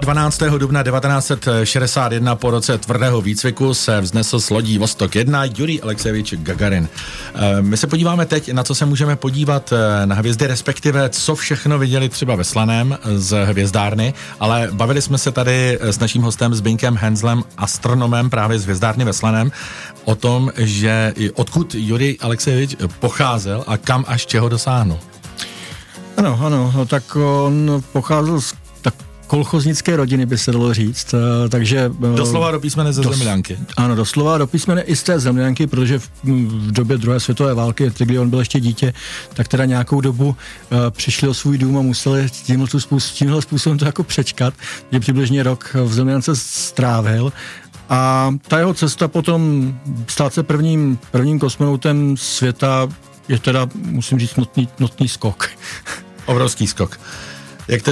12. dubna 1961 po roce tvrdého výcviku se vznesl s lodí Vostok 1 Jurij Aleksejevič Gagarin. My se podíváme teď, na co se můžeme podívat na hvězdy, respektive co všechno viděli třeba ve Slaném z hvězdárny, ale bavili jsme se tady s naším hostem Zbyňkem Henzlem, astronomem právě z hvězdárny ve Slaném, o tom, že odkud Jurij Aleksejevič pocházel a kam až čeho dosáhnul. Ano, tak on pocházel z kolchoznické rodiny, by se dalo říct, takže... Doslova do písmene ze Zemlianky. Ano, doslova do písmene i z té Zemlianky, protože v době druhé světové války, kdy on byl ještě dítě, tak teda nějakou dobu přišli o svůj dům a museli tímhle způsobem to jako přečkat, kdy přibližně rok v Zemliance strávil. A ta jeho cesta potom stát se prvním kosmonautem světa je teda, musím říct, notný skok. Obrovský skok. Jak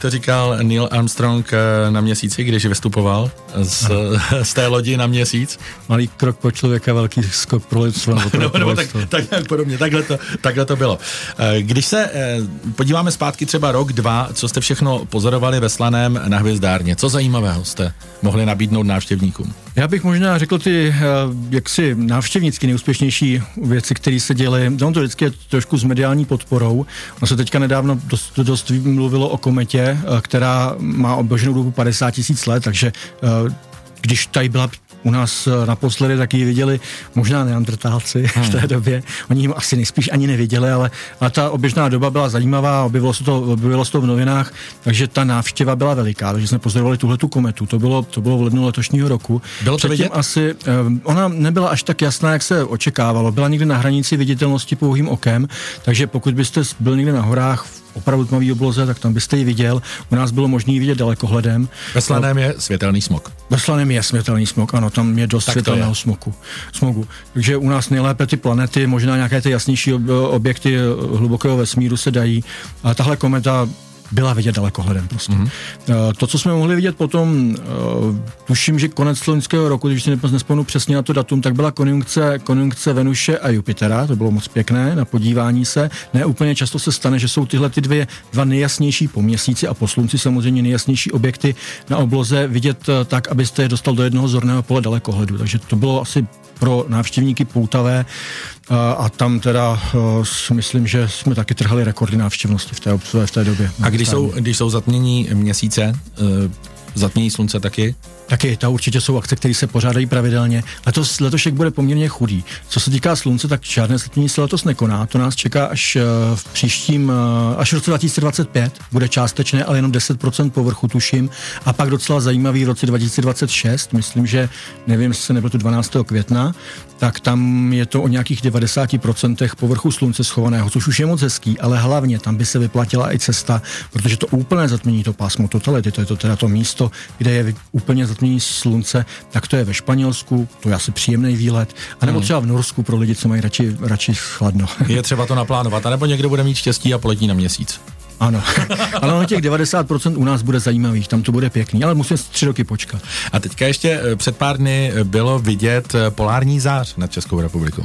to říkal Neil Armstrong na měsíci, když vystupoval z té lodi na měsíc? Malý krok pro člověka, velký skok pro lidstvo. No, tak nějak podobně, takhle to bylo. Když se podíváme zpátky třeba rok, dva, co jste všechno pozorovali ve Slaném na hvězdárně? Co zajímavého jste mohli nabídnout návštěvníkům? Já bych možná řekl ty jaksi návštěvnicky nejúspěšnější věci, které se děly. No, to vždycky je trošku s mediální podporou. On se teďka nedávno dost mluvilo o kometě, která má oběžnou dobu 50 000 let, takže když tady byla u nás naposledy, tak ji viděli možná neandertálci v té době. Oni jim asi nejspíš ani neviděli, ale ta oběžná doba byla zajímavá, objevilo se to v novinách, takže ta návštěva byla veliká, takže jsme pozorovali tuhletu kometu. To bylo v lednu letošního roku. Bylo to vidět? Asi, ona nebyla až tak jasná, jak se očekávalo. Byla někde na hranici viditelnosti pouhým okem, takže pokud byste byl někde na horách opravdu tmavý obloze, tak tam byste ji viděl. U nás bylo možné ji vidět dalekohledem. Ve Slaném je světelný smog. Ve Slaném je světelný smog, ano, tam je dost světelného smogu. Takže u nás nejlépe ty planety, možná nějaké ty jasnější objekty hlubokého vesmíru se dají, ale tahle kometa byla vidět dalekohledem prostě. To, co jsme mohli vidět potom, tuším, že konec loňského roku, když si nespomenu přesně na to datum, tak byla konjunkce Venuše a Jupitera, to bylo moc pěkné na podívání se. Ne úplně často se stane, že jsou tyhle ty dva nejjasnější po měsíci a po slunci samozřejmě nejjasnější objekty na obloze vidět tak, abyste je dostal do jednoho zorného pole dalekohledu, takže to bylo asi pro návštěvníky poutavé a tam teda myslím, že jsme taky trhali rekordy návštěvnosti v té době. A když jsou zatmění měsíce, zatmění slunce taky? Taky, ta určitě jsou akce, které se pořádají pravidelně. Letošek bude poměrně chudý. Co se týká slunce, tak žádné sletnění se letos nekoná. To nás čeká až v příštím, až v roce 2025. Bude částečné, ale jenom 10% povrchu, tuším. A pak docela zajímavý v roce 2026, myslím, že nevím, jestli se nebylo to 12. května, tak tam je to o nějakých 90% povrchu slunce schovaného, což už je moc hezký, ale hlavně tam by se vyplatila i cesta, protože to úplné zatmění, to pásmo totality, to je to teda to místo, kde je úplně zatmění slunce, tak to je ve Španělsku, to je asi příjemný výlet, anebo třeba v Norsku pro lidi, co mají radši chladno. Je třeba to naplánovat, anebo někdo bude mít štěstí a poletí na měsíc. Ano, ale na těch 90% u nás bude zajímavých, tam to bude pěkný, ale musím 3 roky počkat. A teďka ještě před pár dny bylo vidět polární zář nad Českou republikou.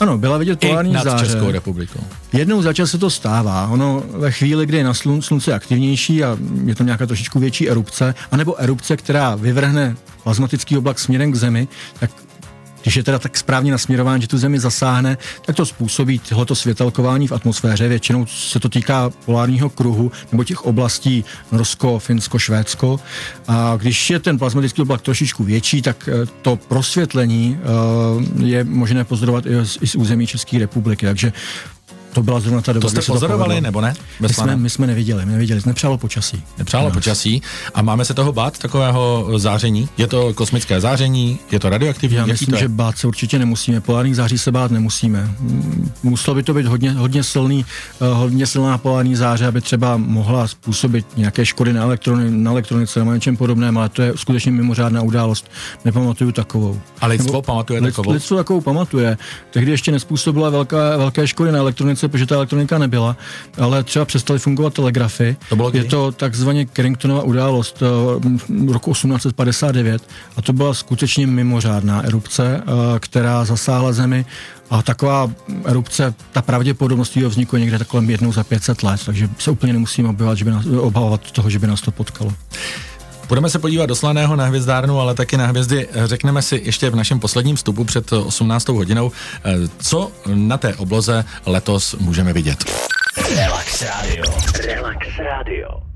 Ano, byla vidět polární zář. I nad Českou republikou. Jednou za čas se to stává. Ono ve chvíli, kdy je na slunce aktivnější a je tam nějaká trošičku větší erupce, anebo erupce, která vyvrhne plazmatický oblak směrem k Zemi, tak když je teda tak správně nasměrován, že tu Zemi zasáhne, tak to způsobí tohleto světelkování v atmosféře. Většinou se to týká polárního kruhu nebo těch oblastí Norsko, Finsko, Švédsko. A když je ten plazmatický oblak trošičku větší, tak to prosvětlení je možné pozorovat i z území České republiky. Takže to byla zrovna ta doba, kdy se to povedlo. To jste pozorovali, nebo ne? My jsme neviděli. Nepřálo počasí. A máme se toho bát, takového záření? Je to kosmické záření? Je to radioaktivní? Já myslím, že bát se určitě nemusíme. Polárních září se bát nemusíme. Muselo by to být hodně silná polární záře, aby třeba mohla způsobit nějaké škody na elektronice nebo něčem podobném, ale to je skutečně mimořádná událost. Nepamatuju takovou. Ale lidstvo pamatuje takovou? Lidstvo takovou pamatuje. Tehdy ještě nezpůsobila velké škody na elektronice. komunikace, protože ta elektronika nebyla, ale třeba přestaly fungovat telegrafy. Je to takzvaně Carringtonová událost roku 1859 a to byla skutečně mimořádná erupce, která zasáhla Zemi. A taková erupce, ta pravděpodobnost jeho vzniku je někde tak kolem 1 za 500 let, takže se úplně nemusíme obávat toho, že by nás to potkalo. Budeme se podívat do Slaného na hvězdárnu, ale taky na hvězdy. Řekneme si ještě v našem posledním vstupu před 18. hodinou, co na té obloze letos můžeme vidět. Relax Radio. Relax Radio.